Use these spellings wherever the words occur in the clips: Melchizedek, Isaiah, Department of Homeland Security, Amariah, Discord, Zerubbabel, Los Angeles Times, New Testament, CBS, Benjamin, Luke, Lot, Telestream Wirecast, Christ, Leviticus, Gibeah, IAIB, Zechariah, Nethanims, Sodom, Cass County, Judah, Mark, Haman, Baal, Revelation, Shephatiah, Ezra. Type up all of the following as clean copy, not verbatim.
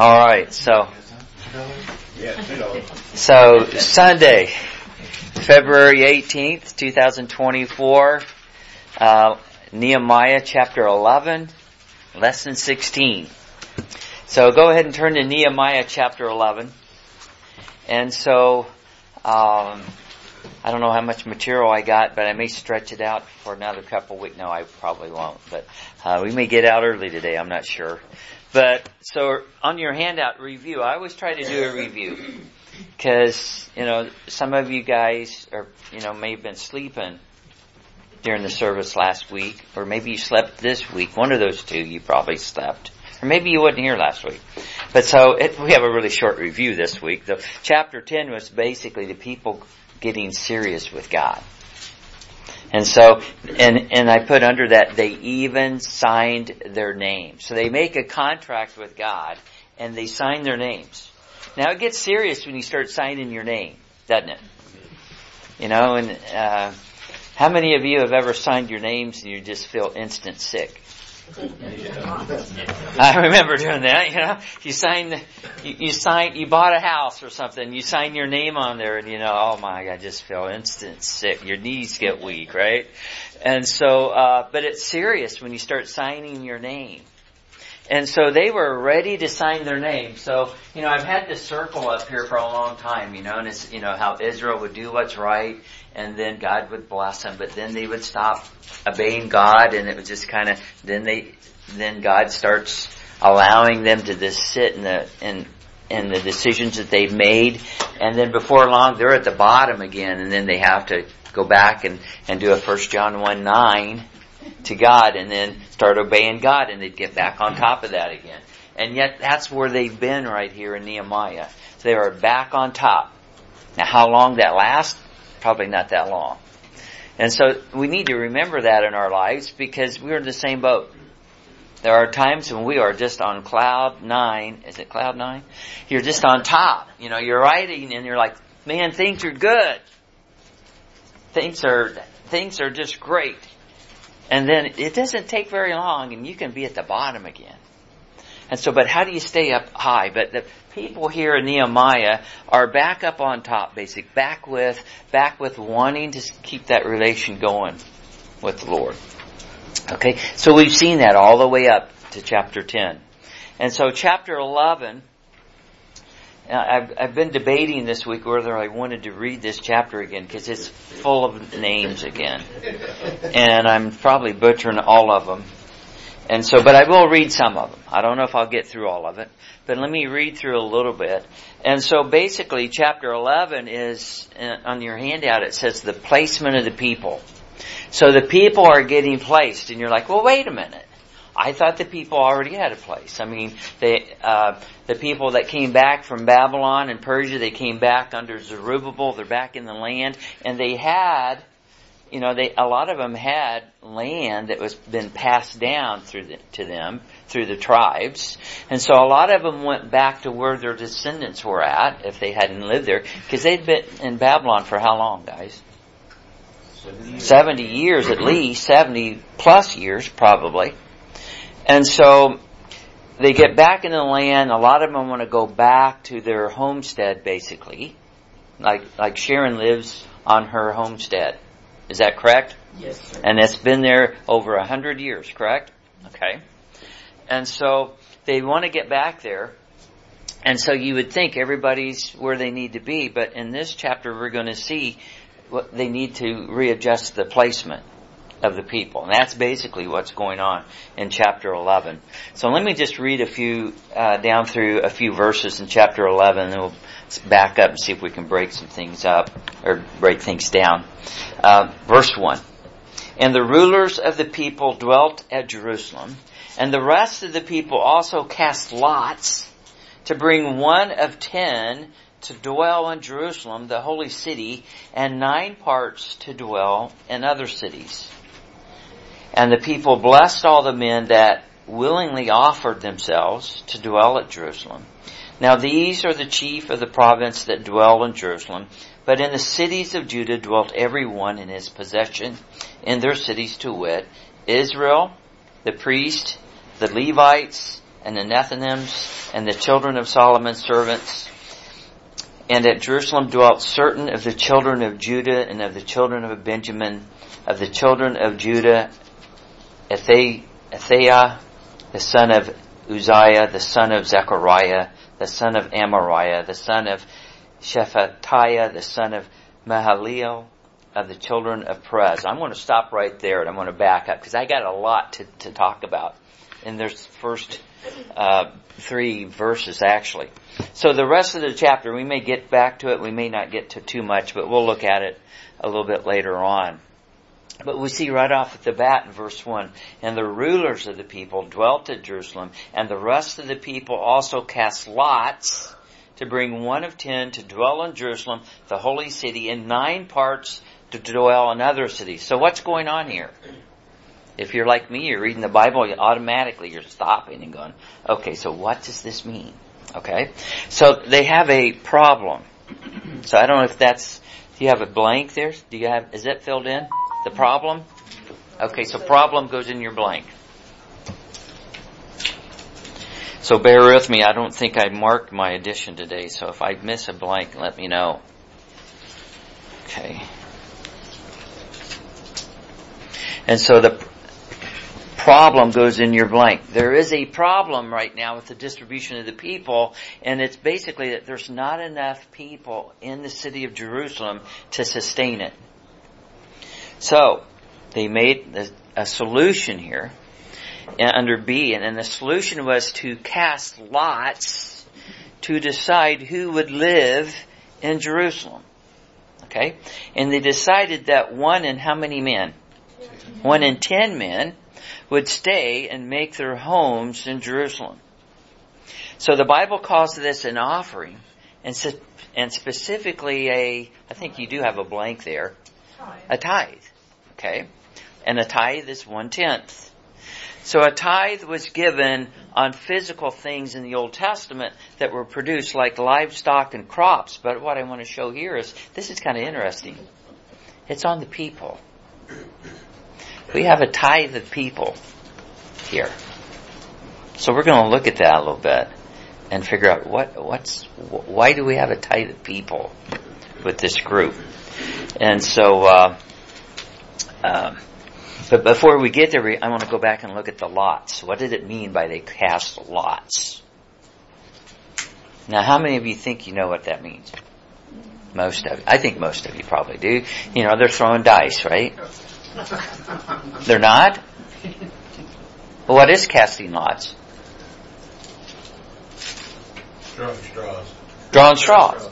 All right, so Sunday, February 18th, 2024, Nehemiah chapter 11, lesson 16. So go ahead and turn to Nehemiah chapter 11. And so, I don't know how much material I got, but I may stretch it out for another couple weeks. No, I probably won't, but we may get out early today, I'm not sure. But, so, on your handout, review. I always try to do a review. Because, some of you guys may have been sleeping during the service last week. Or maybe you slept this week. One of those two you probably slept. Or maybe you wasn't here last week. But so, we have a really short review this week. The chapter 10 was basically the people getting serious with God. And so, and I put under that, they even signed their names. So they make a contract with God, and they sign their names. Now it gets serious when you start signing your name, doesn't it? How many of you have ever signed your names and you just feel instant sick? I remember doing that, you bought a house or something, you sign your name on there and oh my God, I just feel instant sick. Your knees get weak, right? And so, but it's serious when you start signing your name. And so they were ready to sign their name. So, I've had this circle up here for a long time, and it's, how Israel would do what's right, and then God would bless them, but then they would stop obeying God, and it was just kind of, then God starts allowing them to just sit in the decisions that they've made, and then before long, they're at the bottom again, and then they have to go back and do a 1 John 1:9. To God and then start obeying God, and they'd get back on top of that again. And yet that's where they've been right here in Nehemiah. So they are back on top. Now how long that lasts? Probably not that long. And so we need to remember that in our lives because we're in the same boat. There are times when we are just on cloud nine. Is it cloud nine? You're just on top. You're riding and you're like, man, things are good. Things are just great. And then it doesn't take very long and you can be at the bottom again. And so, but how do you stay up high? But the people here in Nehemiah are back up on top, basic, back with wanting to keep that relation going with the Lord. Okay, so we've seen that all the way up to chapter 10. And so chapter 11, I've been debating this week whether I wanted to read this chapter again because it's full of names again. And I'm probably butchering all of them. And so, but I will read some of them. I don't know if I'll get through all of it. But let me read through a little bit. And so basically chapter 11 is, on your handout, it says the placement of the people. So the people are getting placed and you're like, well, wait a minute. I thought the people already had a place. I mean, the people that came back from Babylon and Persia, they came back under Zerubbabel. They're back in the land. And they had, a lot of them had land that was been passed down to them through the tribes. And so a lot of them went back to where their descendants were at, if they hadn't lived there. Because they'd been in Babylon for how long, guys? 70 years at least, 70 plus years probably. And so they get back in the land. A lot of them want to go back to their homestead, basically. Like Sharon lives on her homestead. Is that correct? Yes, sir. And it's been there over 100 years, correct? Okay. And so they want to get back there. And so you would think everybody's where they need to be. But in this chapter, we're going to see what they need to readjust the placement of the people. And that's basically what's going on in chapter 11. So let me just read a few, down through a few verses in chapter 11, and then we'll back up and see if we can break some things up, or break things down. Verse 1. And the rulers of the people dwelt at Jerusalem, and the rest of the people also cast lots to bring 1 of 10 to dwell in Jerusalem, the holy city, and 9 parts to dwell in other cities. And the people blessed all the men that willingly offered themselves to dwell at Jerusalem. Now these are the chief of the province that dwell in Jerusalem, but in the cities of Judah dwelt every one in his possession, in their cities, to wit, Israel, the priest, the Levites, and the Nethanims, and the children of Solomon's servants. And at Jerusalem dwelt certain of the children of Judah and of the children of Benjamin, of the children of Judah, Athaiah, the son of Uzziah, the son of Zechariah, the son of Amariah, the son of Shephatiah, the son of Mahaliel, of the children of Perez. I'm going to stop right there and I'm going to back up because I got a lot to talk about in those first three verses actually. So the rest of the chapter, we may get back to it, we may not get to too much, but we'll look at it a little bit later on. But we see right off at the bat in verse 1, and the rulers of the people dwelt at Jerusalem, and the rest of the people also cast lots to bring 1 of 10 to dwell in Jerusalem, the holy city, in 9 parts to dwell in other cities. So what's going on here? If you're like me, you're reading the Bible, you're stopping and going, okay, so what does this mean? Okay, so they have a problem. So I don't know if that's, do you have a blank there? Is that filled in? The problem? Okay, so problem goes in your blank. So bear with me, I don't think I marked my addition today, so if I miss a blank, let me know. Okay. And so the problem goes in your blank. There is a problem right now with the distribution of the people, and it's basically that there's not enough people in the city of Jerusalem to sustain it. So, they made a solution here under B, and the solution was to cast lots to decide who would live in Jerusalem. Okay? And they decided that 1 in how many men? 1 in 10 men would stay and make their homes in Jerusalem. So the Bible calls this an offering, and specifically I think you do have a blank there, a tithe, okay? And a tithe is 1/10. So a tithe was given on physical things in the Old Testament that were produced like livestock and crops. But what I want to show here is, this is kind of interesting. It's on the people. We have a tithe of people here. So we're going to look at that a little bit and figure out why do we have a tithe of people with this group? And so, but before we get there, I want to go back and look at the lots. What did it mean by they cast lots? Now, how many of you think you know what that means? Most of you. I think most of you probably do. You know, they're throwing dice, right? They're not? But what is casting lots? Drawing straws.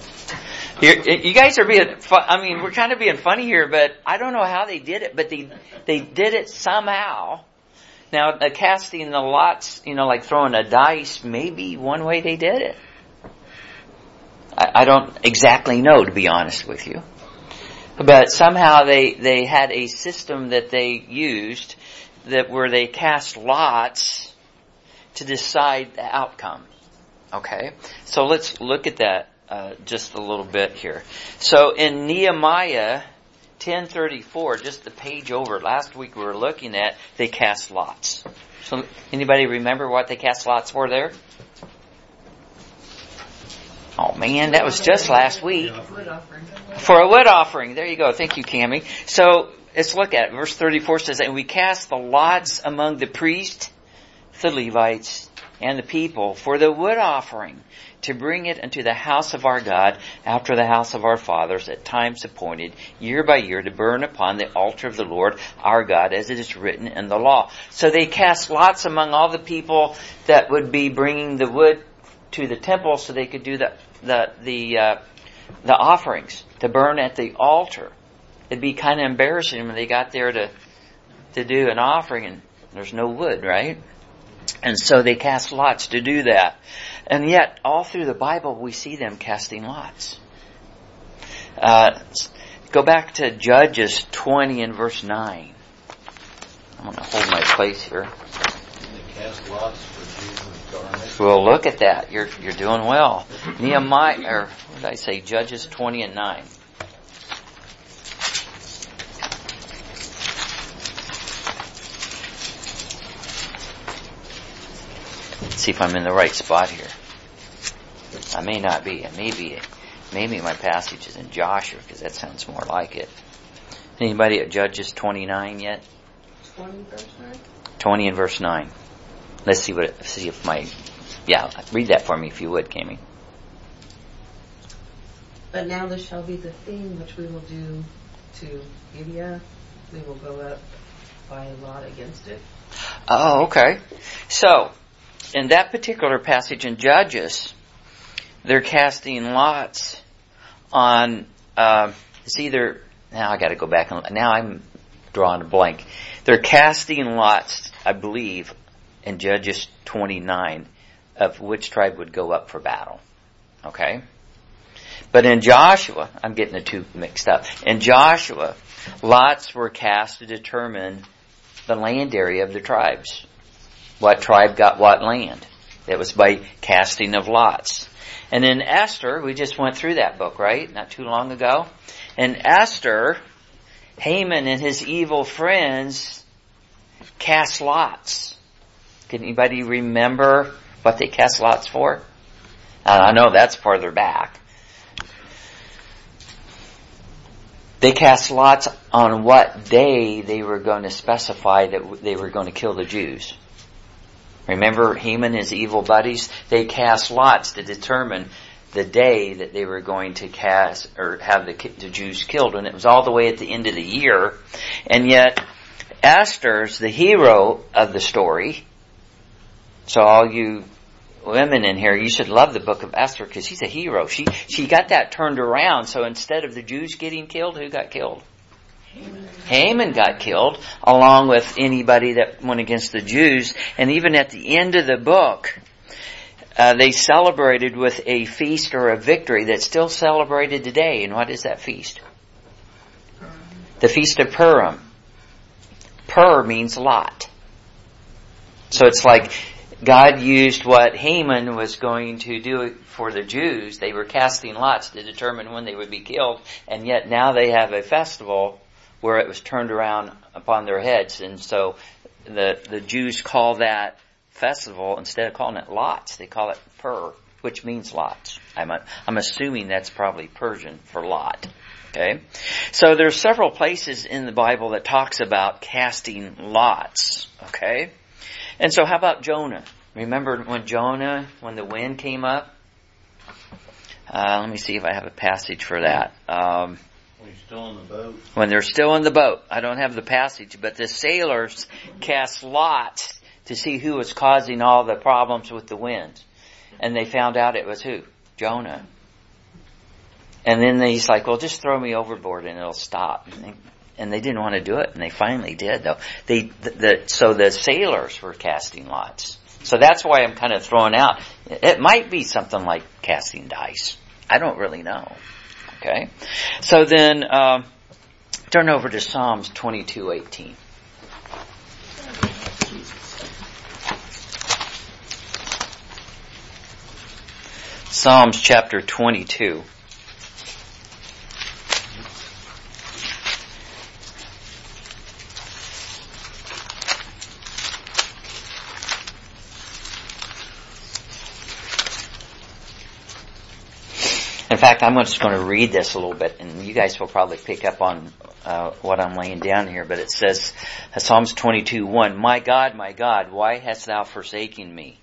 You guys are we're kind of being funny here, but I don't know how they did it, but they did it somehow. Now, casting the lots, like throwing a dice, maybe one way they did it. I don't exactly know, to be honest with you. But somehow they had a system that they used where they cast lots to decide the outcome. Okay? So let's look at that. Just a little bit here. So in Nehemiah 10:34, just the page over, last week we were looking at, they cast lots. So anybody remember what they cast lots for there? Oh man, that was just last week. For a wood offering. There you go. Thank you, Cammie. So let's look at it. Verse 34 says, and we cast the lots among the priests, the Levites, and the people for the wood offering, to bring it unto the house of our God, after the house of our fathers, at times appointed, year by year, to burn upon the altar of the Lord our God, as it is written in the law. So they cast lots among all the people that would be bringing the wood to the temple, so they could do the offerings to burn at the altar. It'd be kind of embarrassing when they got there to do an offering and there's no wood, right? And so they cast lots to do that. And yet, all through the Bible, we see them casting lots. Go back to Judges 20 and verse 9. I'm going to hold my place here. They cast lots for Jesus' garment. Well, look at that. You're doing well. Judges 20 and 9. See if I'm in the right spot here. I may not be. It may be. Maybe my passage is in Joshua, because that sounds more like it. Anybody at Judges 29 yet? 20 verse 9? 20 and verse 9. Let's see what. See if my. Yeah, read that for me if you would, Cami. But now this shall be the thing which we will do to Gibeah. We will go up by Lot against it. Oh, okay. So, in that particular passage in Judges, they're casting lots on, it's either, now I gotta go back and, now I'm drawing a blank. They're casting lots, I believe, in Judges 29, of which tribe would go up for battle. Okay? But in Joshua, I'm getting the two mixed up. In Joshua, lots were cast to determine the land area of the tribes. What tribe got what land? That was by casting of lots. And in Esther, we just went through that book, right? Not too long ago. In Esther, Haman and his evil friends cast lots. Can anybody remember what they cast lots for? I know that's farther back. They cast lots on what day they were going to specify that they were going to kill the Jews. Remember Haman and his evil buddies? They cast lots to determine the day that they were going to cast or have the Jews killed. And it was all the way at the end of the year. And yet, Esther's the hero of the story. So all you women in here, you should love the book of Esther because she's a hero. She got that turned around. So instead of the Jews getting killed, who got killed? Haman got killed, along with anybody that went against the Jews. And even at the end of the book, they celebrated with a feast or a victory that's still celebrated today. And what is that feast? The Feast of Purim. Pur means lot. So it's like God used what Haman was going to do for the Jews. They were casting lots to determine when they would be killed. And yet now they have a festival where it was turned around upon their heads. And so the Jews call that festival, instead of calling it lots, they call it Pur, which means lots. I'm assuming that's probably Persian for lot. Okay? So there are several places in the Bible that talks about casting lots. Okay? And so how about Jonah? Remember when Jonah, when the wind came up? Let me see if I have a passage for that. When you're still in the boat. When they're still in the boat. I don't have the passage, but the sailors cast lots to see who was causing all the problems with the wind. And they found out it was who? Jonah. And then he's like, well, just throw me overboard and it'll stop. And they didn't want to do it, and they finally did, though. So the sailors were casting lots. So that's why I'm kind of throwing out. It might be something like casting dice. I don't really know. Okay? So then, turn over to Psalms 22:18. Psalms chapter 22. In fact, I'm just going to read this a little bit, and you guys will probably pick up on what I'm laying down here. But it says, Psalms 22:1, my God, why hast thou forsaken me?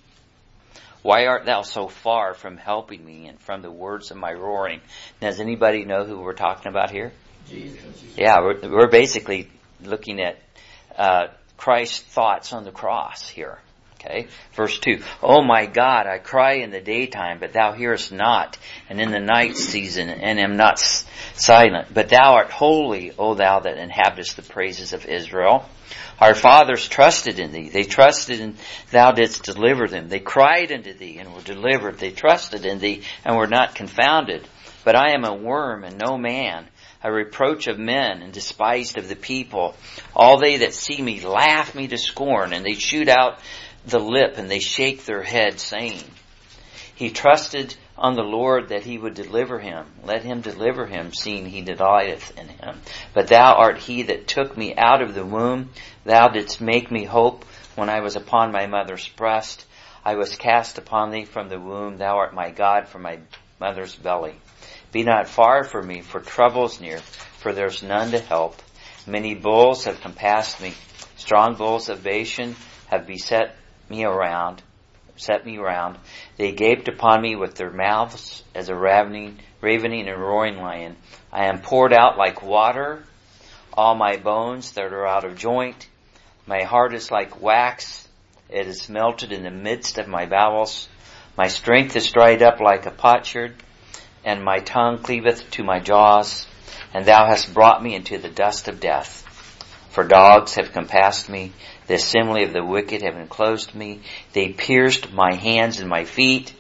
Why art thou so far from helping me and from the words of my roaring? Now, does anybody know who we're talking about here? Jesus. Yeah, we're basically looking at Christ's thoughts on the cross here. Okay. Verse 2. Oh my God, I cry in the daytime, but thou hearest not, and in the night season, and am not silent. But thou art holy, O thou that inhabitest the praises of Israel. Our fathers trusted in thee. They trusted, and thou didst deliver them. They cried unto thee, and were delivered. They trusted in thee, and were not confounded. But I am a worm, and no man, a reproach of men and despised of the people. All they that see me laugh me to scorn, and they shoot out the lip, and they shake their head, saying, he trusted on the Lord that he would deliver him. Let him deliver him, seeing he delighteth in him. But thou art he that took me out of the womb. Thou didst make me hope when I was upon my mother's breast. I was cast upon thee from the womb. Thou art my God from my mother's belly. Be not far from me, for trouble's near, for there's none to help. Many bulls have compassed me. Strong bulls of Bashan have beset me around. They gaped upon me with their mouths as a ravening and roaring lion. I am poured out like water, all my bones that are out of joint. My heart is like wax. It is melted in the midst of my bowels. My strength is dried up like a potsherd, and my tongue cleaveth to my jaws. And thou hast brought me into the dust of death. For dogs have compassed me. The assembly of the wicked have enclosed me. They pierced my hands and my feet.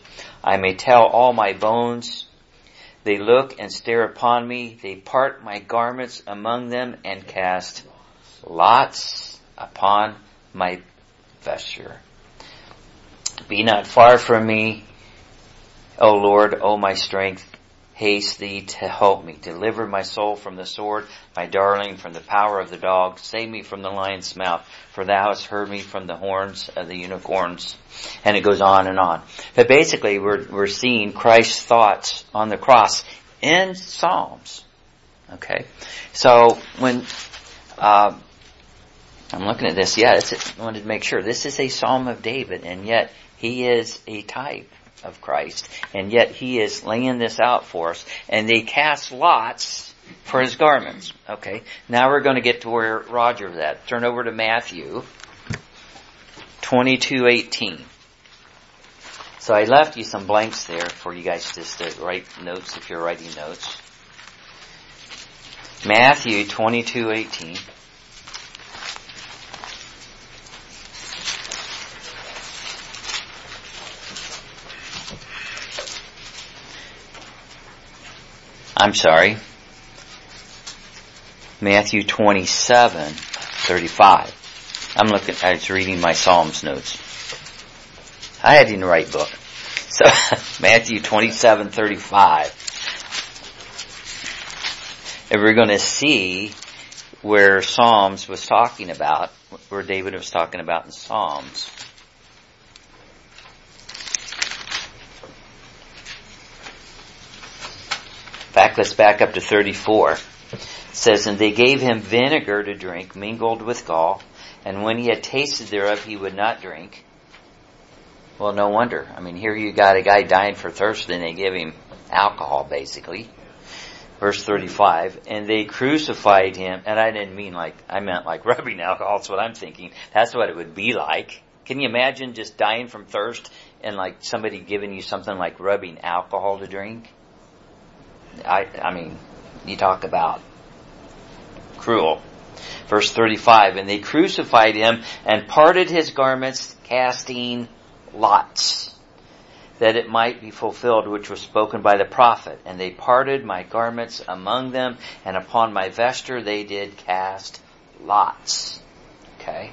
I may tell all my bones. They look and stare upon me. They part my garments among them and cast lots upon my vesture. Be not far from me, O Lord, O my strength. Haste thee to help me. Deliver my soul from the sword, my darling from the power of the dog. Save me from the lion's mouth, for thou hast heard me from the horns of the unicorns. And it goes on and on. But basically, we're seeing Christ's thoughts on the cross in Psalms. Okay? So, when I'm looking at this, I wanted to make sure. This is a Psalm of David, and yet he is a type of Christ, and yet he is laying this out for us, and they cast lots for his garments. Okay, now we're going to get to where Roger was at. Turn over to Matthew 22:18. So I left you some blanks there for you guys just to write notes if you're writing notes. Matthew 22:18. I'm sorry, Matthew 27:35. I was reading my Psalms notes. I had in the right book. So, Matthew 27:35. And we're going to see where Psalms was talking about, where David was talking about in Psalms. Let's back up to 34. It says, and they gave him vinegar to drink, mingled with gall, and when he had tasted thereof, he would not drink. Well, no wonder. I mean, here you got a guy dying for thirst, and they give him alcohol, basically. Verse 35, and they crucified him, and I meant like rubbing alcohol, that's what I'm thinking. That's what it would be like. Can you imagine just dying from thirst and like somebody giving you something like rubbing alcohol to drink? I mean, you talk about cruel. Verse 35, and they crucified him and parted his garments, casting lots, that it might be fulfilled which was spoken by the prophet. And they parted my garments among them, and upon my vesture they did cast lots. Okay?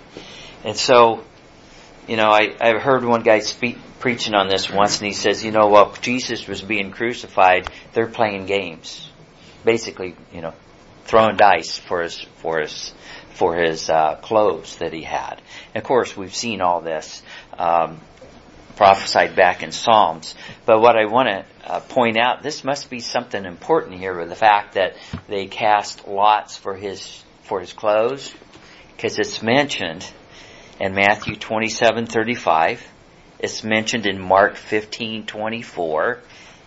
And so, you know, I heard one guy preaching on this once, and he says, you know, while Jesus was being crucified, they're playing games. Basically, you know, throwing dice for his clothes that he had. And of course, we've seen all this, prophesied back in Psalms. But what I want to point out, this must be something important here with the fact that they cast lots for his clothes, because it's mentioned in Matthew 27:35. It's mentioned in Mark 15:24.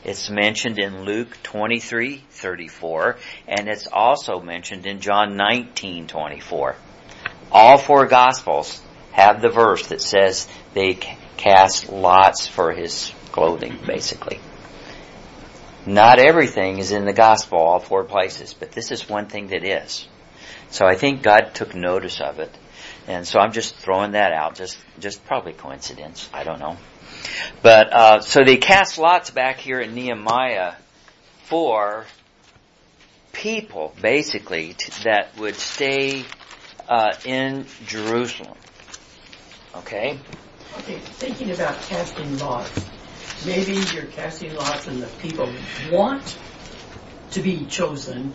It's mentioned in Luke 23:34. And it's also mentioned in John 19:24. All four Gospels have the verse that says they cast lots for his clothing, basically. Not everything is in the Gospel, all four places, but this is one thing that is. So I think God took notice of it. And so I'm just throwing that out, just probably coincidence, I don't know. But, so they cast lots back here in Nehemiah for people, basically, that would stay, in Jerusalem. Okay? Okay, thinking about casting lots, maybe you're casting lots and the people want to be chosen,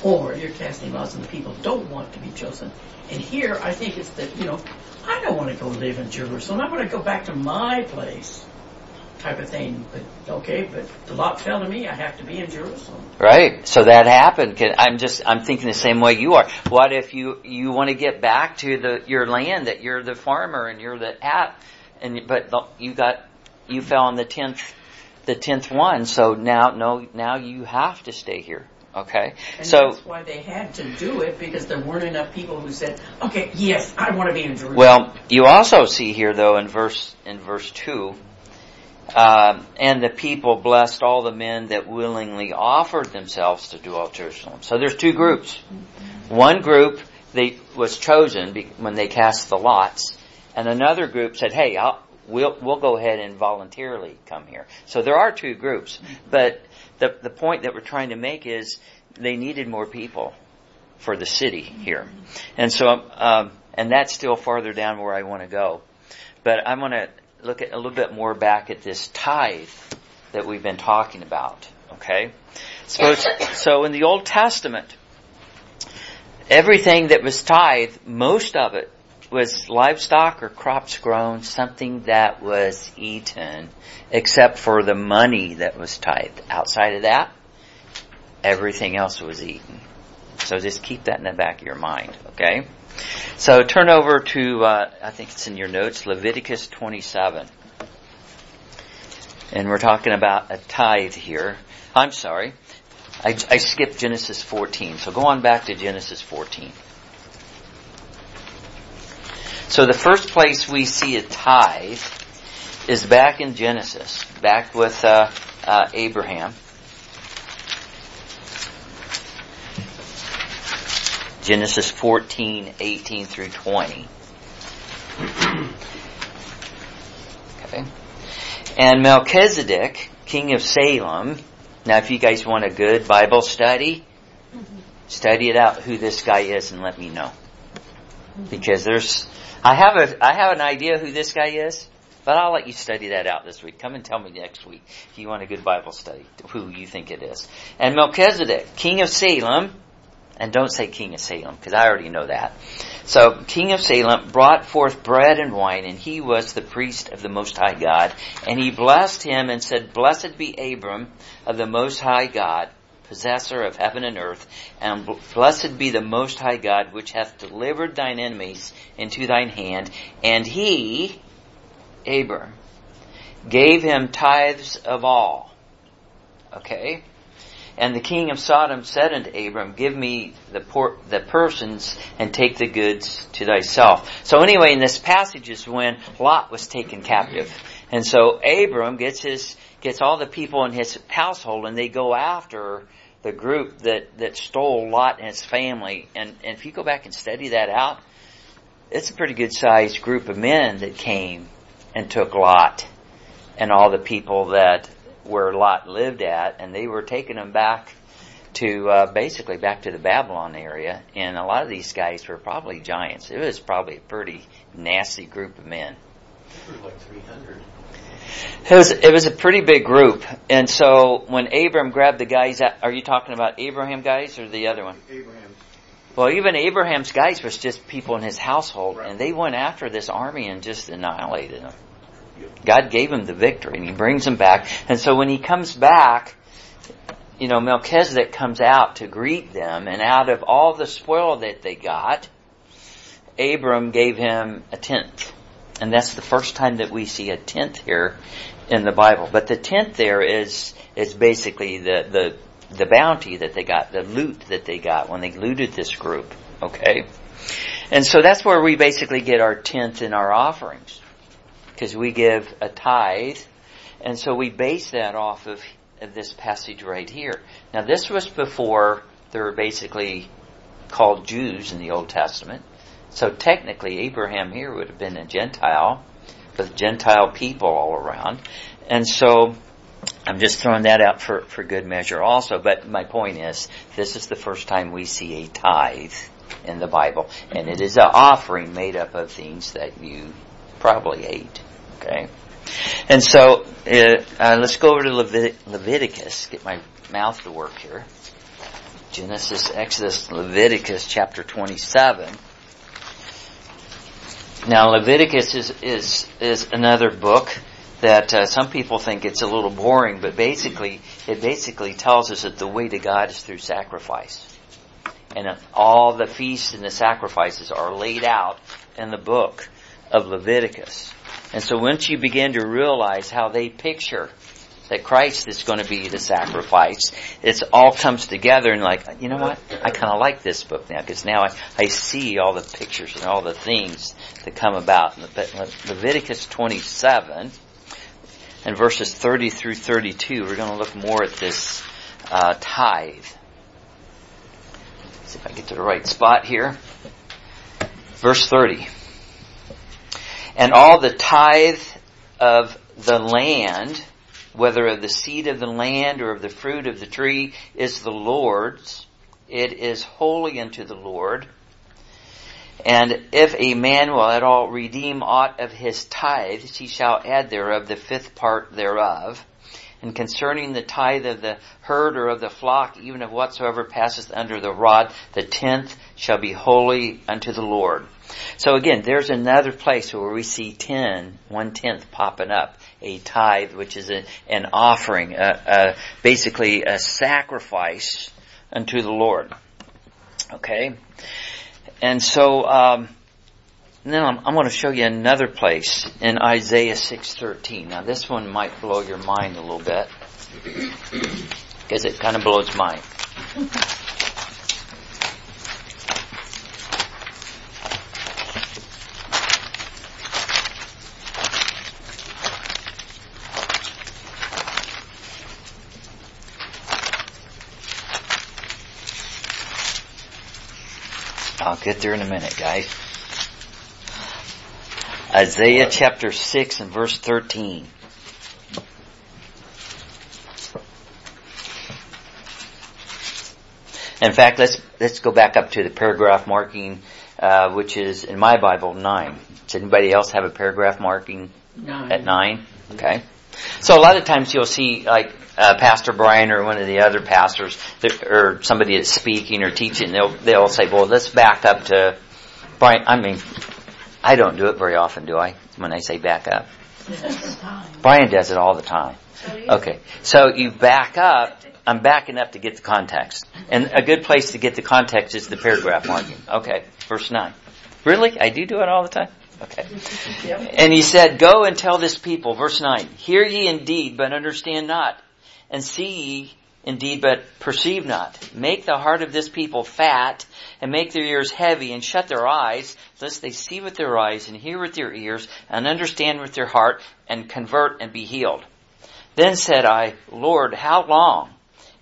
forward, you're casting lots, and the people don't want to be chosen. And here, I think it's that, you know, I don't want to go live in Jerusalem. I want to go back to my place type of thing. But, okay, but the Lot fell to me. I have to be in Jerusalem. Right. So that happened. I'm thinking the same way you are. What if you want to get back to your land that you're the farmer and you're the app, but you fell on the tenth one. So now you have to stay here. Okay, and so that's why they had to do it, because there weren't enough people who said, "Okay, yes, I want to be in Jerusalem." Well, you also see here, though, in verse 2, and the people blessed all the men that willingly offered themselves to dwell in Jerusalem. So there's two groups. Mm-hmm. One group was chosen when they cast the lots, and another group said, "Hey, we'll go ahead and voluntarily come here." So there are two groups, but. The point that we're trying to make is they needed more people for the city here. And so, and that's still farther down where I want to go. But I want to look at a little bit more back at this tithe that we've been talking about. Okay? So in the Old Testament, everything that was tithe, most of it was livestock or crops grown, something that was eaten, except for the money that was tithed. Outside of that, everything else was eaten. So just keep that in the back of your mind, okay? So turn over to, I think it's in your notes, Leviticus 27. And we're talking about a tithe here. I'm sorry, I skipped Genesis 14. So go on back to Genesis 14. So the first place we see a tithe is back in Genesis, back with Abraham. Genesis 14, 18 through 20. Okay. And Melchizedek, king of Salem. Now if you guys want a good Bible study, study it out who this guy is and let me know. Because I have an idea who this guy is. But I'll let you study that out this week. Come and tell me next week if you want a good Bible study who you think it is. And Melchizedek, king of Salem, and don't say king of Salem because I already know that. So king of Salem brought forth bread and wine, and he was the priest of the Most High God. And he blessed him and said, "Blessed be Abram of the Most High God, possessor of heaven and earth, and blessed be the Most High God, which hath delivered thine enemies into thine hand." And he... Abram gave him tithes of all. Okay? And the king of Sodom said unto Abram, "Give me the persons, and take the goods to thyself." So anyway, in this passage is when Lot was taken captive. And so Abram gets all the people in his household, and they go after the group that stole Lot and his family. And if you go back and study that out, it's a pretty good sized group of men that came and took Lot and all the people that where Lot lived at, and they were taking them back to basically back to the Babylon area. And a lot of these guys were probably giants. It was probably a pretty nasty group of men. There were like 300. It was a pretty big group. And so when Abram grabbed the guys, are you talking about Abraham guys or the other one? Abraham. Well, even Abraham's guys was just people in his household, right. And they went after this army and just annihilated them. God gave him the victory, and he brings them back. And so when he comes back, you know, Melchizedek comes out to greet them, and out of all the spoil that they got, Abram gave him a tenth. And that's the first time that we see a tenth here in the Bible. But the tenth there is basically the bounty that they got, the loot that they got when they looted this group, okay? And so that's where we basically get our tenth in our offerings, because we give a tithe, and so we base that off of this passage right here. Now this was before they were basically called Jews in the Old Testament, so technically Abraham here would have been a Gentile, with Gentile people all around, and so... I'm just throwing that out for good measure also, but my point is, this is the first time we see a tithe in the Bible, and it is an offering made up of things that you probably ate, okay? And so, let's go over to Leviticus, get my mouth to work here. Genesis, Exodus, Leviticus chapter 27. Now Leviticus is another book that some people think it's a little boring, but it basically tells us that the way to God is through sacrifice. And all the feasts and the sacrifices are laid out in the book of Leviticus. And so once you begin to realize how they picture that Christ is going to be the sacrifice, it all comes together and like, you know what? I kind of like this book now because now I see all the pictures and all the things that come about. Leviticus 27 and verses 30 through 32, we're going to look more at this tithe. Let's see if I get to the right spot here. Verse 30. And all the tithe of the land, whether of the seed of the land or of the fruit of the tree, is the Lord's. It is holy unto the Lord. And if a man will at all redeem aught of his tithes, he shall add thereof the fifth part thereof. And concerning the tithe of the herd or of the flock, even of whatsoever passeth under the rod, the tenth shall be holy unto the Lord. So again, there's another place where we see 1/10 popping up. A tithe, which is an offering, basically a sacrifice unto the Lord. Okay? And so, now I'm going to show you another place in Isaiah 6:13. Now this one might blow your mind a little bit, because it kind of blows mine. I'll get there in a minute, guys. Isaiah chapter 6 and verse 13. In fact, let's go back up to the paragraph marking, which is in my Bible 9. Does anybody else have a paragraph marking at 9? Okay. So a lot of times you'll see like Pastor Brian or one of the other pastors or somebody that's speaking or teaching, they'll say, well, let's back up to Brian. I mean, I don't do it very often, do I? When I say back up. Brian does it all the time. Okay. So you back up. I'm backing up to get the context. And a good place to get the context is the paragraph marking. Okay. Verse 9. Really? I do it all the time? Okay. And he said, go and tell this people, verse 9, hear ye indeed, but understand not, and see ye indeed, but perceive not. Make the heart of this people fat, and make their ears heavy, and shut their eyes, lest they see with their eyes, and hear with their ears, and understand with their heart, and convert and be healed. Then said I, Lord, how long?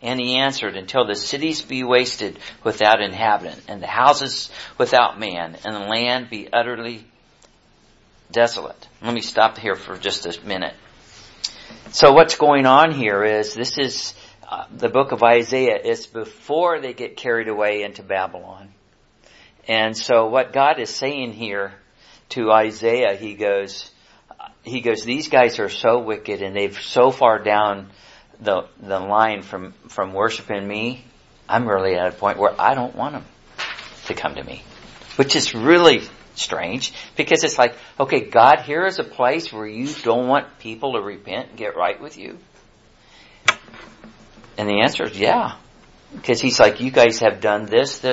And he answered, until the cities be wasted without inhabitant, and the houses without man, and the land be utterly desolate. Let me stop here for just a minute. So what's going on here is this is the book of Isaiah. It's before they get carried away into Babylon. And so what God is saying here to Isaiah, he goes, these guys are so wicked and they've so far down the line from worshiping me. I'm really at a point where I don't want them to come to me, which is really strange, because it's like, okay, God, here is a place where you don't want people to repent and get right with you? And the answer is yeah. Because he's like, you guys have done this,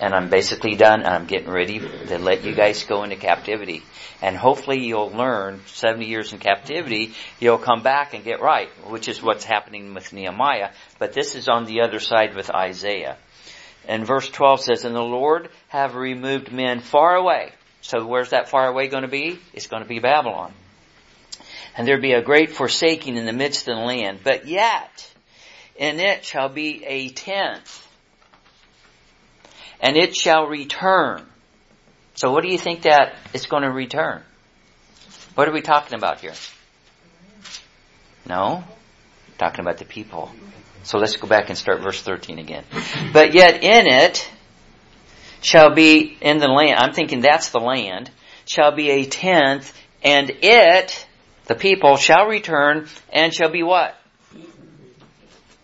and I'm basically done, and I'm getting ready to let you guys go into captivity. And hopefully you'll learn 70 years in captivity, you'll come back and get right, which is what's happening with Nehemiah. But this is on the other side with Isaiah. And verse 12 says, and the Lord have removed men far away. So where's that far away going to be? It's going to be Babylon. And there be a great forsaking in the midst of the land. But yet, in it shall be a tenth. And it shall return. So what do you think that it's going to return? What are we talking about here? No? We're talking about the people. So let's go back and start verse 13 again. But yet in it shall be in the land, I'm thinking that's the land, shall be a tenth, and it, the people, shall return and shall be what?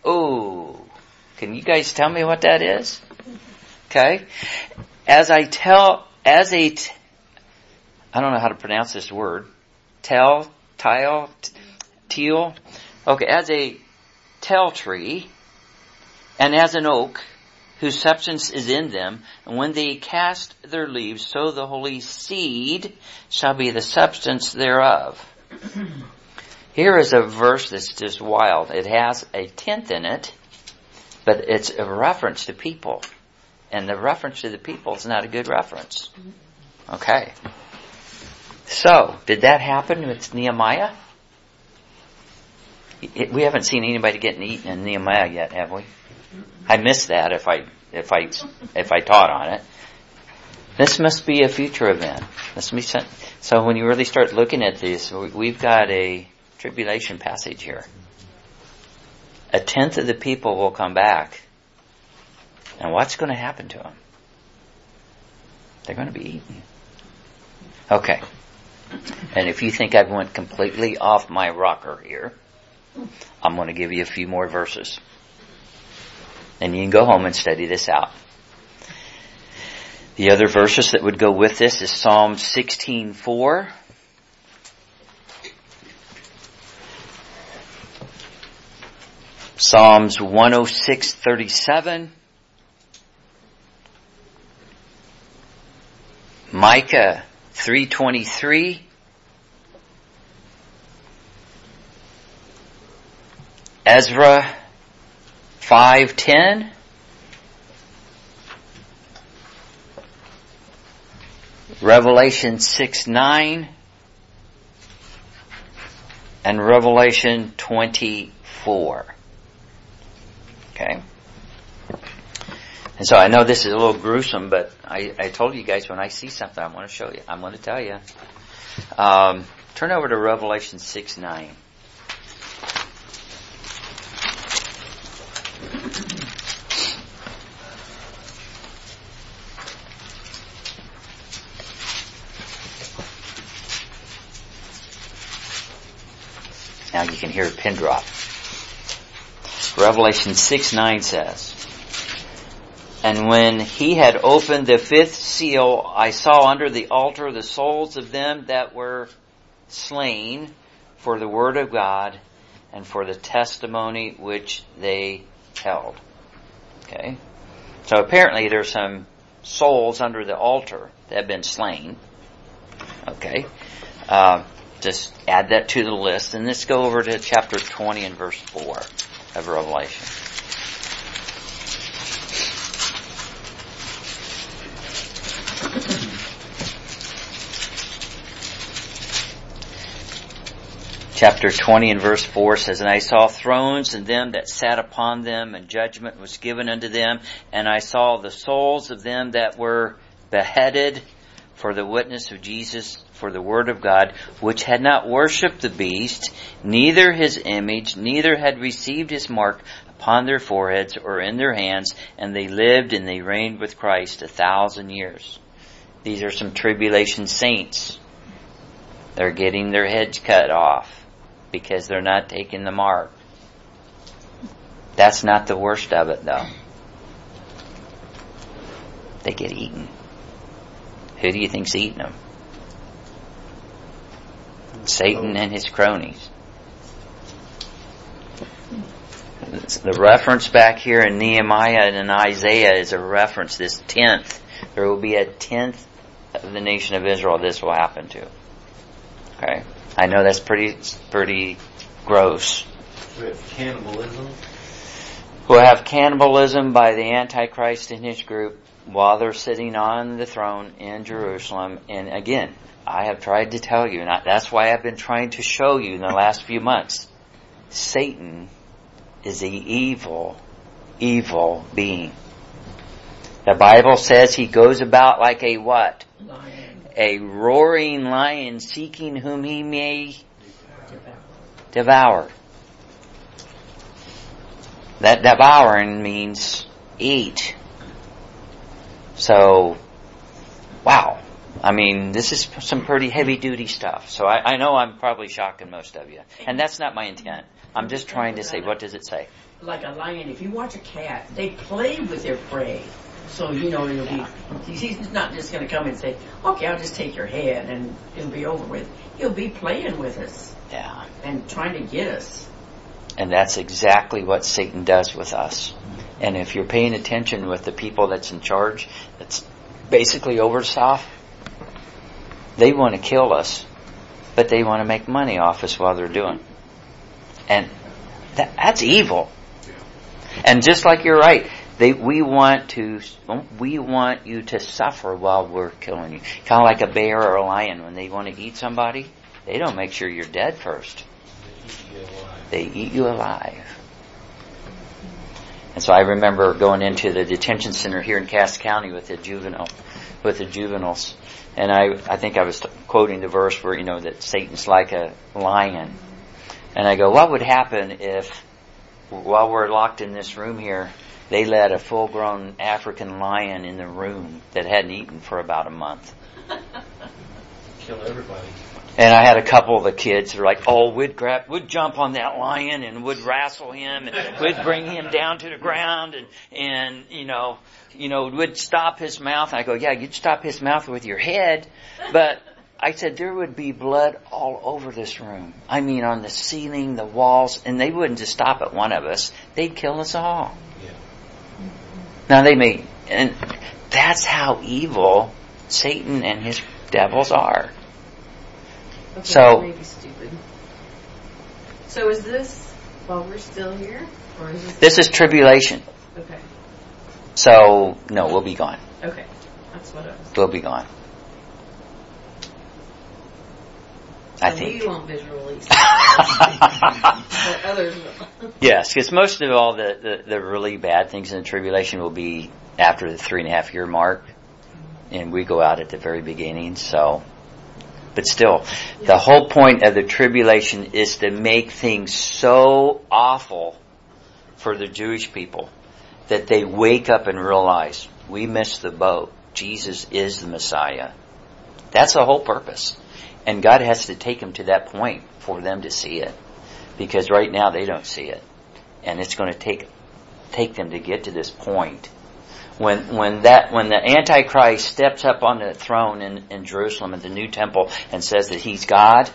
Oh, Can you guys tell me what that is? Okay. I don't know how to pronounce this word. Teal. Okay, as a tell tree and as an oak whose substance is in them, and when they cast their leaves, so the holy seed shall be the substance thereof. Here is a verse that's just wild. It has a tenth in it, but it's a reference to people. And the reference to the people is not a good reference. Okay. So, did that happen with Nehemiah? We haven't seen anybody getting eaten in Nehemiah yet, have we? I missed that if I taught on it. This must be a future event. So when you really start looking at this, we've got a tribulation passage here. 1/10 of the people will come back. And what's going to happen to them? They're going to be eaten. Okay. And if you think I've went completely off my rocker here, I'm going to give you a few more verses. And you can go home and study this out. The other verses that would go with this is Psalm 16:4. Psalms 106:37. Micah 3:23. Ezra 5:10. Revelation 6:9. And Revelation 24. Okay. And so I know this is a little gruesome, but I told you guys when I see something, I want to show you. I'm going to tell you. Turn over to Revelation 6:9. Now you can hear a pin drop. Revelation 6:9 says, "And when he had opened the fifth seal, I saw under the altar the souls of them that were slain for the word of God and for the testimony which they held." Okay? So apparently there's some souls under the altar that have been slain. Okay? Just add that to the list. And let's go over to chapter 20 and verse 4 of Revelation. Chapter 20 and verse 4 says, "And I saw thrones and them that sat upon them, and judgment was given unto them. And I saw the souls of them that were beheaded for the witness of Jesus, for the word of God, which had not worshipped the beast, neither his image, neither had received his mark upon their foreheads or in their hands. And they lived and they reigned with Christ 1,000 years. These are some tribulation saints. They're getting their heads cut off because they're not taking the mark. That's not the worst of it, though. They get eaten. Who do you think's eating them? Satan and his cronies. The reference back here in Nehemiah and in Isaiah is a reference, this 1/10. There will be 1/10 of the nation of Israel this will happen to. Okay? I know that's pretty gross. We have cannibalism. We'll have cannibalism by the Antichrist and his group while they're sitting on the throne in Jerusalem. And again, I have tried to tell you, and that's why I've been trying to show you in the last few months, Satan is the evil, evil being. The Bible says he goes about like a what? Lion. A roaring lion, seeking whom he may devour. That devouring means eat. So, wow. I mean, this is some pretty heavy-duty stuff. So I know I'm probably shocking most of you. And that's not my intent. I'm just trying to say, what does it say? Like a lion, if you watch a cat, they play with their prey. So, you know, it'll be, he's not just going to come and say, okay, I'll just take your head and it'll be over with. He'll be playing with us. Yeah. And trying to get us. And that's exactly what Satan does with us. And if you're paying attention with the people that's in charge, that's basically Overstock, they want to kill us, but they want to make money off us while they're doing. And that's evil. And just like you're right, we want you to suffer while we're killing you. Kind of like a bear or a lion. When they want to eat somebody, they don't make sure you're dead first. They eat you alive. And so I remember going into the detention center here in Cass County with the juveniles. And I think I was quoting the verse where, you know, that Satan's like a lion. And I go, what would happen if, while we're locked in this room here, they let a full-grown African lion in the room that hadn't eaten for about a month? Kill everybody. And I had a couple of the kids who were like, oh, we'd jump on that lion and would wrestle him and would bring him down to the ground and you know, would stop his mouth. And I go, yeah, you'd stop his mouth with your head. But I said, there would be blood all over this room. I mean, on the ceiling, the walls, and they wouldn't just stop at one of us. They'd kill us all. Yeah. Now they may, and that's how evil Satan and his devils are. Okay, so, maybe stupid. So is this while we're still here, or is this is tribulation? Okay. So no, we'll be gone. Okay, that's what I was. We'll be gone. I think we won't visually see but others will. Yes, because most of all the really bad things in the tribulation will be after the 3.5 year mark, and we go out at the very beginning. So. But still, the whole point of the tribulation is to make things so awful for the Jewish people that they wake up and realize, we missed the boat. Jesus is the Messiah. That's the whole purpose. And God has to take them to that point for them to see it. Because right now they don't see it. And it's going to take them to get to this point. When the Antichrist steps up on the throne in Jerusalem at the new temple and says that he's God,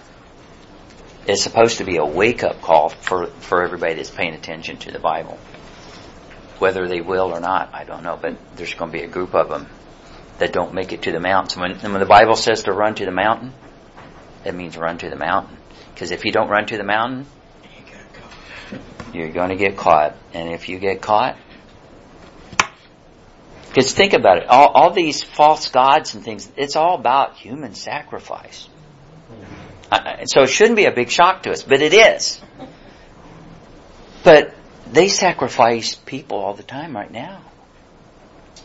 it's supposed to be a wake-up call for everybody that's paying attention to the Bible. Whether they will or not, I don't know, but there's going to be a group of them that don't make it to the mountain. When the Bible says to run to the mountain, that means run to the mountain. Because if you don't run to the mountain, you're going to get caught. And if you get caught... Because think about it, all these false gods and things, it's all about human sacrifice. So it shouldn't be a big shock to us, but it is. But they sacrifice people all the time right now.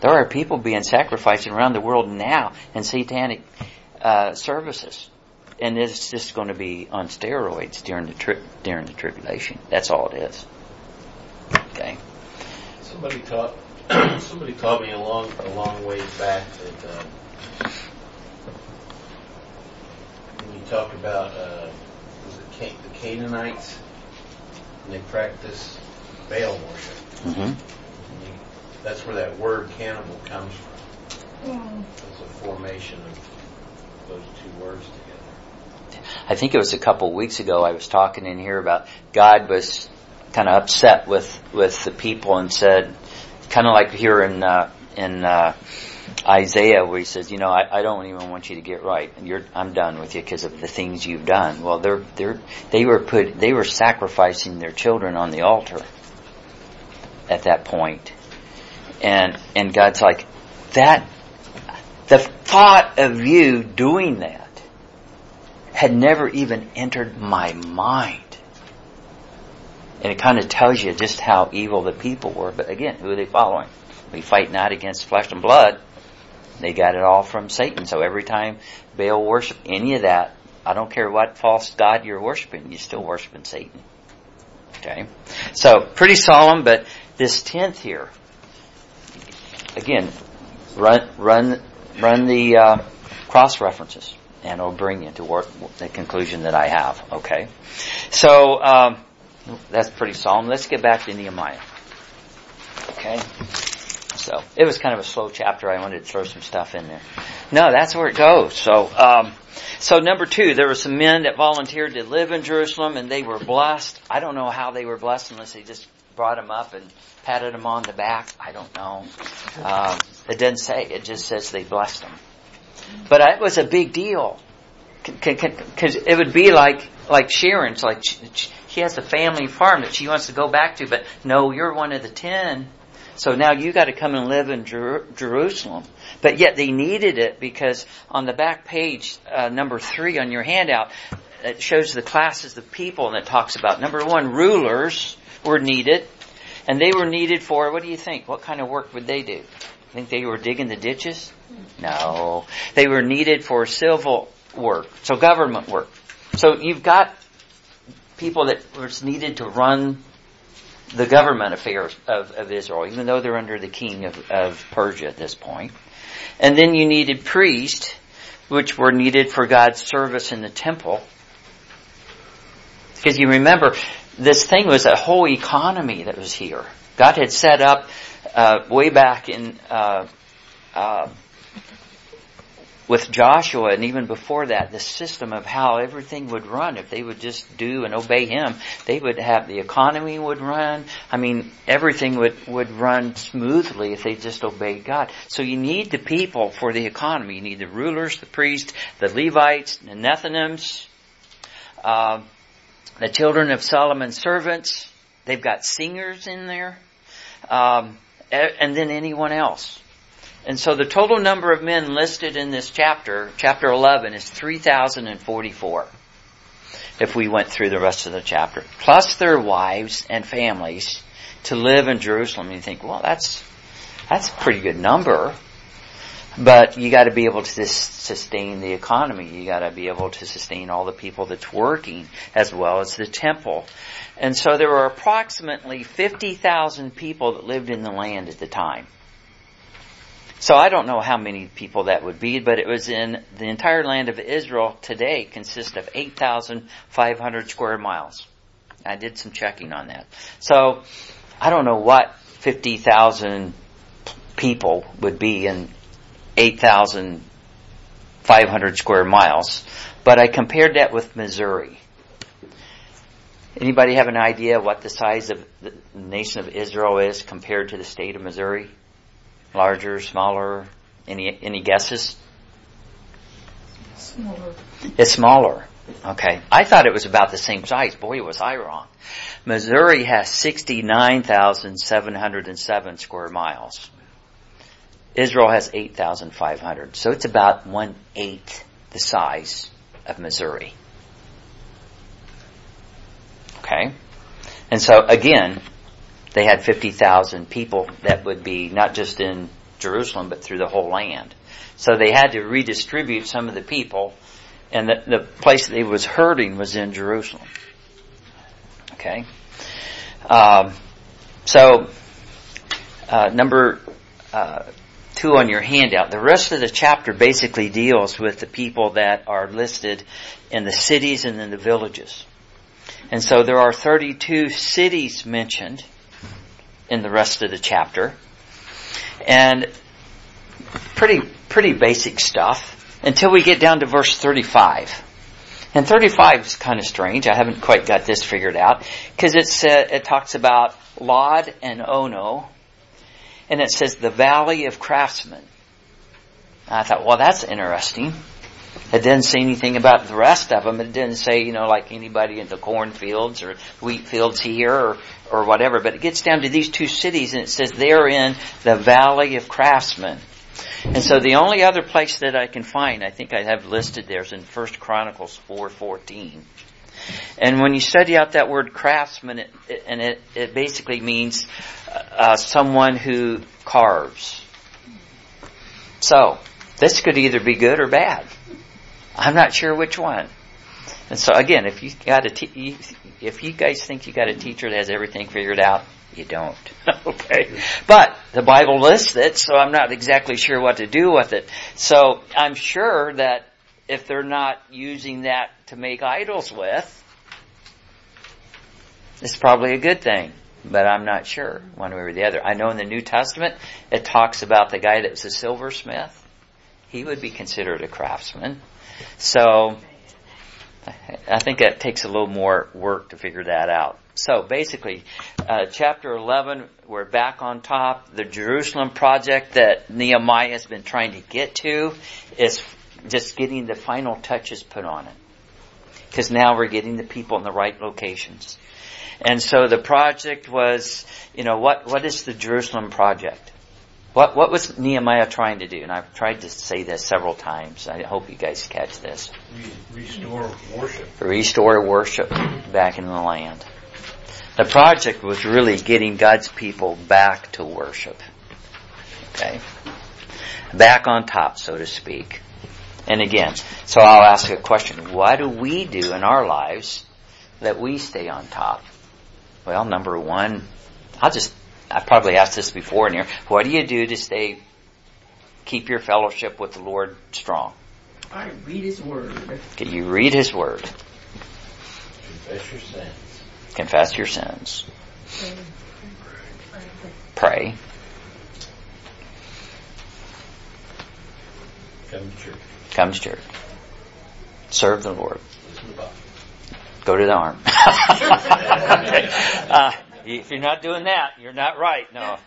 There are people being sacrificed around the world now in satanic services. And it's just going to be on steroids during the tribulation. That's all it is. Okay. Somebody taught me a long way back that when you talk about the Canaanites, and they practice Baal worship. Mm-hmm. That's where that word cannibal comes from. Yeah. It's a formation of those two words together. I think it was a couple weeks ago I was talking in here about God was kind of upset with the people and said, kind of like here in Isaiah, where he says, you know, I don't even want you to get right. I'm done with you because of the things you've done. Well, they were sacrificing their children on the altar at that point. And God's like, that, the thought of you doing that had never even entered my mind. And it kind of tells you just how evil the people were. But again, who are they following? We fight not against flesh and blood. They got it all from Satan. So every time Baal worship, any of that, I don't care what false god you're worshiping, you're still worshiping Satan. Okay? So, pretty solemn, but this 10th here, again, run the cross-references, and it'll bring you to the conclusion that I have. Okay, so that's pretty solemn. Let's get back to Nehemiah. Okay, so it was kind of a slow chapter. I wanted to throw some stuff in there. No, that's where it goes. So, so number two, there were some men that volunteered to live in Jerusalem, and they were blessed. I don't know how they were blessed unless they just brought them up and patted them on the back. I don't know. It doesn't say. It just says they blessed them. But it was a big deal, because it would be like Sharon's. Like she has a family farm that she wants to go back to, but no, you're one of the 10. So now you got to come and live in Jerusalem. But yet they needed it, because on the back page, number 3 on your handout, it shows the classes of people, and it talks about number 1, rulers were needed, and they were needed for, what do you think? What kind of work would they do? Think they were digging the ditches? No. They were needed for civil work, so government work. So you've got people that were needed to run the government affairs of Israel, even though they're under the king of Persia at this point. And then you needed priests, which were needed for God's service in the temple. Because you remember, this thing was a whole economy that was here. God had set up way back in with Joshua, and even before that, the system of how everything would run. If they would just do and obey him, they would have the economy would run. I mean, everything would run smoothly if they just obeyed God. So you need the people for the economy. You need the rulers, the priests, the Levites, the Nethanims, the children of Solomon's servants. They've got singers in there. And then anyone else. And so the total number of men listed in this chapter, chapter 11, is 3,044. If we went through the rest of the chapter. Plus their wives and families to live in Jerusalem. You think, well, that's a pretty good number. But you gotta be able to sustain the economy. You gotta be able to sustain all the people that's working, as well as the temple. And so there were approximately 50,000 people that lived in the land at the time. So I don't know how many people that would be, but it was in the entire land of Israel today consists of 8,500 square miles. I did some checking on that. So I don't know what 50,000 people would be in 8,500 square miles, but I compared that with Missouri. Anybody have an idea what the size of the nation of Israel is compared to the state of Missouri? Larger, smaller? Any guesses? Smaller. It's smaller. Okay. I thought it was about the same size. Boy, was I wrong. Missouri has 69,707 square miles. Israel has 8,500. So it's about 1/8 the size of Missouri. Okay? And so, again, they had 50,000 people that would be not just in Jerusalem, but through the whole land. So they had to redistribute some of the people, and the place they was herding was in Jerusalem. Okay? Number 2 on your handout. The rest of the chapter basically deals with the people that are listed in the cities and in the villages. And so there are 32 cities mentioned in the rest of the chapter. And pretty basic stuff until we get down to verse 35. And 35 is kind of strange. I haven't quite got this figured out, because it talks about Lod and Ono, and it says the Valley of Craftsmen. And I thought, well, that's interesting. It didn't say anything about the rest of them. It didn't say, like anybody in the cornfields or wheat fields here or whatever. But it gets down to these two cities, and it says they're in the Valley of Craftsmen. And so the only other place that I can find, I think I have listed there, is in 1 Chronicles 4:14. And when you study out that word craftsman, it basically means someone who carves. So this could either be good or bad. I'm not sure which one. And so again, if you guys think you got a teacher that has everything figured out, you don't. Okay? But the Bible lists it, so I'm not exactly sure what to do with it. So I'm sure that if they're not using that to make idols with, it's probably a good thing. But I'm not sure one way or the other. I know in the New Testament, it talks about the guy that was a silversmith. He would be considered a craftsman. So I think that takes a little more work to figure that out. So basically, chapter 11, we're back on top. The Jerusalem project that Nehemiah has been trying to get to is just getting the final touches put on it. Because now we're getting the people in the right locations. And so the project was, what is the Jerusalem project? What was Nehemiah trying to do? And I've tried to say this several times. I hope you guys catch this. Restore worship. Restore worship back in the land. The project was really getting God's people back to worship. Okay? Back on top, so to speak. And again, so I'll ask a question. What do we do in our lives that we stay on top? Well, number one, I probably asked this before in here. What do you do to keep your fellowship with the Lord strong? I read His Word. Okay, you read His Word. Confess your sins. Confess your sins. Pray. Come to church. Come to church. Serve the Lord. Listen to the Bible. Go to the arm. If you're not doing that, you're not right. No.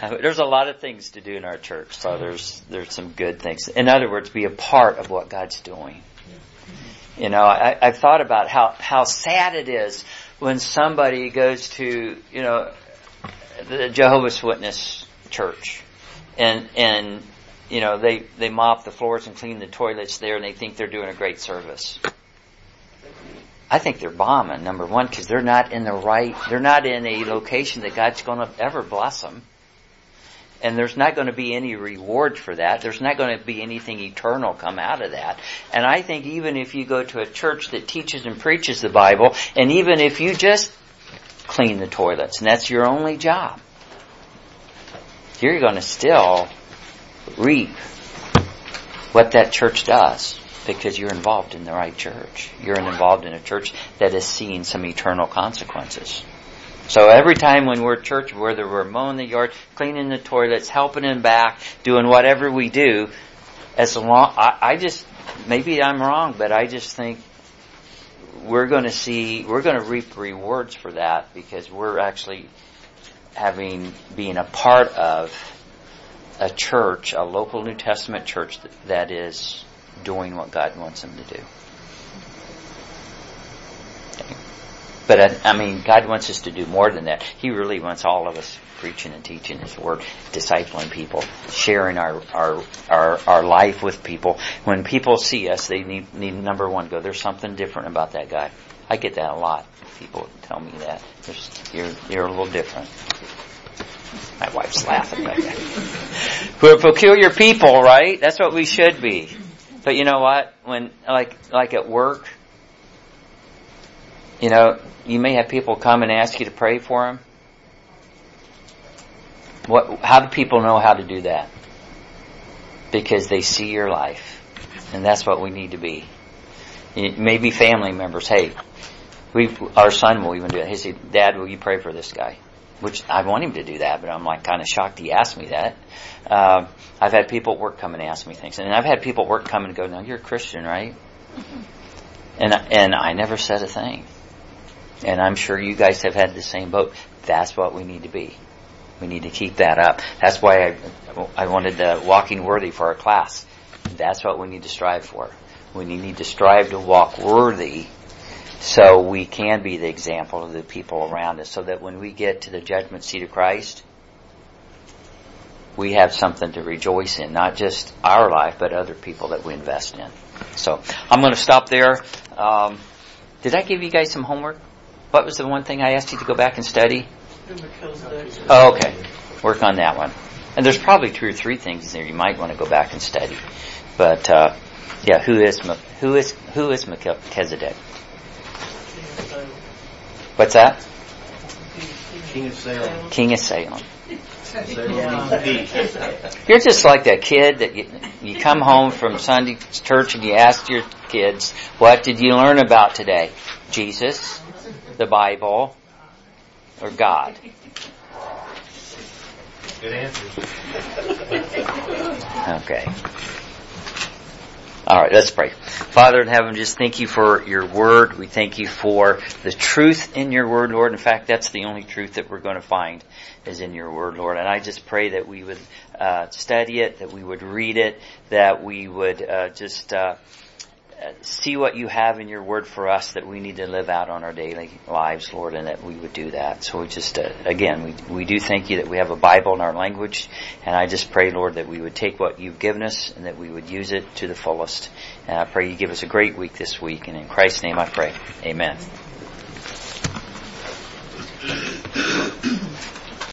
There's a lot of things to do in our church, so there's some good things. In other words, be a part of what God's doing. I've thought about how sad it is when somebody goes to, the Jehovah's Witness church and they mop the floors and clean the toilets there and they think they're doing a great service. I think they're bombing, number one, because they're not in a location that God's going to ever bless them. And there's not going to be any reward for that. There's not going to be anything eternal come out of that. And I think even if you go to a church that teaches and preaches the Bible, and even if you just clean the toilets, and that's your only job, you're going to still reap what that church does. Because you're involved in the right church. You're involved in a church that is seeing some eternal consequences. So every time when we're at church, whether we're mowing the yard, cleaning the toilets, helping in back, doing whatever we do, maybe I'm wrong, but I just think we're going to reap rewards for that because we're actually being a part of a church, a local New Testament church that is doing what God wants them to do. Okay. But God wants us to do more than that. He really wants all of us preaching and teaching His Word, discipling people, sharing our life with people. When people see us, they need number one, go, there's something different about that guy. I get that a lot. People tell me that. You're a little different. My wife's laughing right now. We're peculiar people, right? That's what we should be. But you know what? When like at work, you may have people come and ask you to pray for them. How do people know how to do that? Because they see your life, and that's what we need to be. Maybe family members. Hey, our son will even do it. He said, "Dad, will you pray for this guy?" Which I want him to do that, but I'm kind of shocked he asked me that. I've had people at work come and ask me things. And I've had people at work come and go, "No, you're a Christian, right?" And I never said a thing. And I'm sure you guys have had the same boat. That's what we need to be. We need to keep that up. That's why I wanted the walking worthy for our class. That's what we need to strive for. We need to strive to walk worthy so we can be the example of the people around us, so that when we get to the judgment seat of Christ, we have something to rejoice in, not just our life, but other people that we invest in. So I'm going to stop there. Did I give you guys some homework? What was the one thing I asked you to go back and study? Oh, okay. Work on that one. And there's probably two or three things there you might want to go back and study. But Yeah, who is Melchizedek? What's that? King of Salem. King of Salem. You're just like that kid that you come home from Sunday church and you ask your kids, what did you learn about today? Jesus, the Bible, or God? Good answer. Okay. All right, let's pray. Father in heaven, just thank you for your word. We thank you for the truth in your word, Lord. In fact, that's the only truth that we're going to find is in your word, Lord. And I just pray that we would study it, that we would read it, that we would see what you have in your word for us that we need to live out on our daily lives, Lord, and that we would do that. So we just, again, we do thank you that we have a Bible in our language. And I just pray, Lord, that we would take what you've given us and that we would use it to the fullest. And I pray you give us a great week this week. And in Christ's name I pray. Amen.